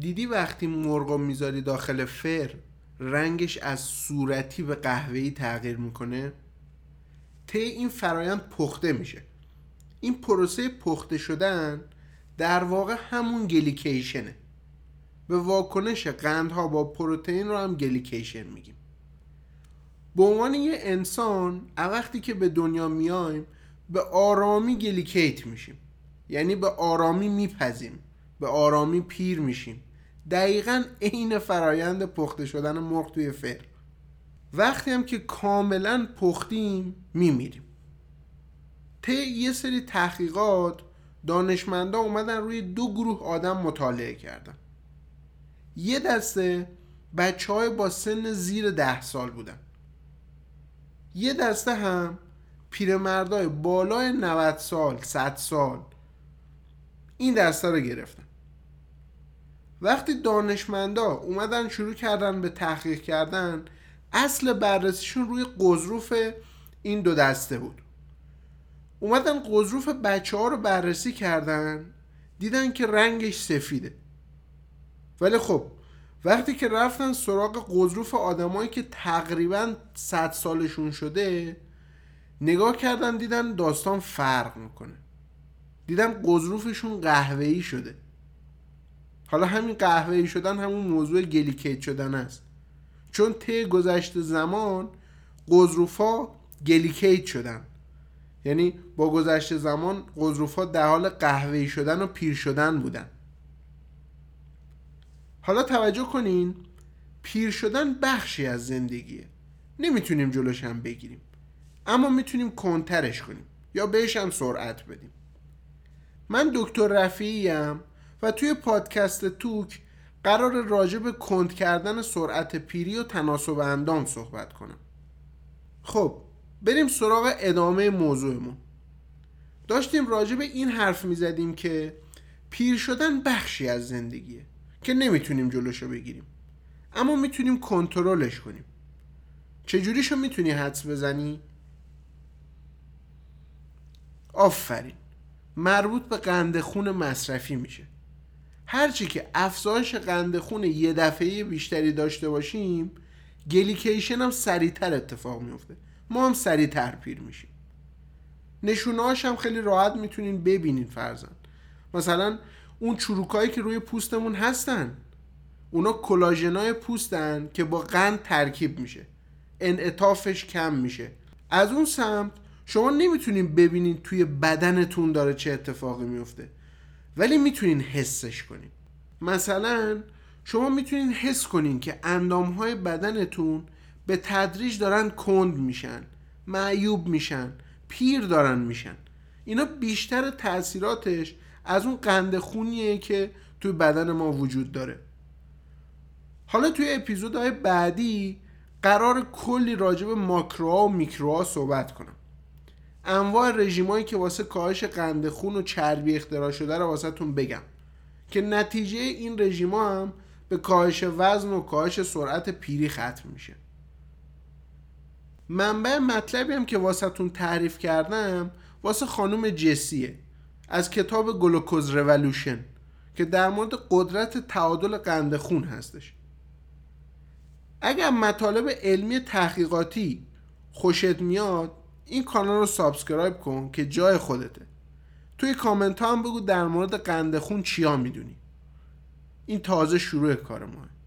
دیدی وقتی مرغو میذاری داخل فر رنگش از صورتی به قهوه‌ای تغییر میکنه؟ طی این فرایند پخته میشه. این پروسه پخته شدن در واقع همون گلیکیشنه. به واکنش قندها با پروتئین رو هم گلیکیشن میگیم. به عنوان یه انسان وقتی که به دنیا میایم به آرامی گلیکیت میشیم، یعنی به آرامی میپزیم، به آرامی پیر میشیم. دقیقاً عین فرایند پخته شدن مرغ توی فر. وقتی هم که کاملاً پختیم میمیریم. طی یه سری تحقیقات دانشمندا اومدن روی دو گروه آدم مطالعه کردن. یه دسته بچه‌های با سن زیر 10 سال بودن. یه دسته هم پیرمردای بالای 90 سال، 100 سال. این دسته رو گرفتن. وقتی دانشمندا اومدن شروع کردن به تحقیق کردن، اصل بررسیشون روی غضروف این دو دسته بود. اومدن غضروف بچه‌ها رو بررسی کردن، دیدن که رنگش سفیده. ولی خب وقتی که رفتن سراغ غضروف آدمایی که تقریباً 100 سالشون شده، نگاه کردن دیدن داستان فرق میکنه. دیدن غضروفشون قهوه‌ای شده. حالا همین قهوه‌ای شدن همون موضوع گلیکیت شدن است. چون طی گذشت زمان غضروف‌ها گلیکیت شدن. یعنی با گذشت زمان غضروف‌ها در حال قهوه‌ای شدن و پیر شدن بودن. حالا توجه کنین، پیر شدن بخشی از زندگیه. نمیتونیم جلوش هم بگیریم، اما میتونیم کنترش کنیم یا بهش هم سرعت بدیم. من دکتر رفیعیم و توی پادکست توک قرار راجع به کند کردن سرعت پیری و تناسب اندام صحبت کنم. خب بریم سراغ ادامه موضوعمون. داشتیم راجع به این حرف میزدیم که پیر شدن بخشی از زندگیه که نمیتونیم جلوشو بگیریم، اما میتونیم کنترلش کنیم. چجوریشو میتونی حدس بزنی؟ آفرین، مربوط به قند خون مصرفی میشه. هرچی که افزایش قند خون یه دفعه بیشتری داشته باشیم، گلیکیشن هم سریعتر اتفاق میفته، ما هم سریعتر پیر میشیم. نشونهاش هم خیلی راحت میتونین ببینین. فرضاً مثلا اون چروکایی که روی پوستمون هستن، اونا کلاژنای پوستن که با قند ترکیب میشه، انعطافش کم میشه. از اون سمت شما نمیتونین ببینین توی بدنتون داره چه اتفاقی میفته، ولی میتونین حسش کنین. مثلا شما میتونین حس کنین که اندامهای بدنتون به تدریج دارن کند میشن، معیوب میشن، پیر دارن میشن. اینا بیشتر تأثیراتش از اون قند خونیه که توی بدن ما وجود داره. حالا توی اپیزودهای بعدی قرار کلی راجع به ماکروها و میکروها صحبت کنم. انواع رژیمایی که واسه کاهش قند خون و چربی اختراع شده رو واسهتون بگم که نتیجه این رژیما هم به کاهش وزن و کاهش سرعت پیری ختم میشه. منبع مطلبی هم که واسهتون تعریف کردم واسه خانم جسیه، از کتاب گلوکوز ریولوشن که در مورد قدرت تعادل قند خون هستش. اگر مطالب علمی تحقیقاتی خوشت میاد، این کانال رو سابسکرایب کن که جای خودته. توی کامنت ها هم بگو در مورد قند خون چیا میدونی. این تازه شروع کار ماه.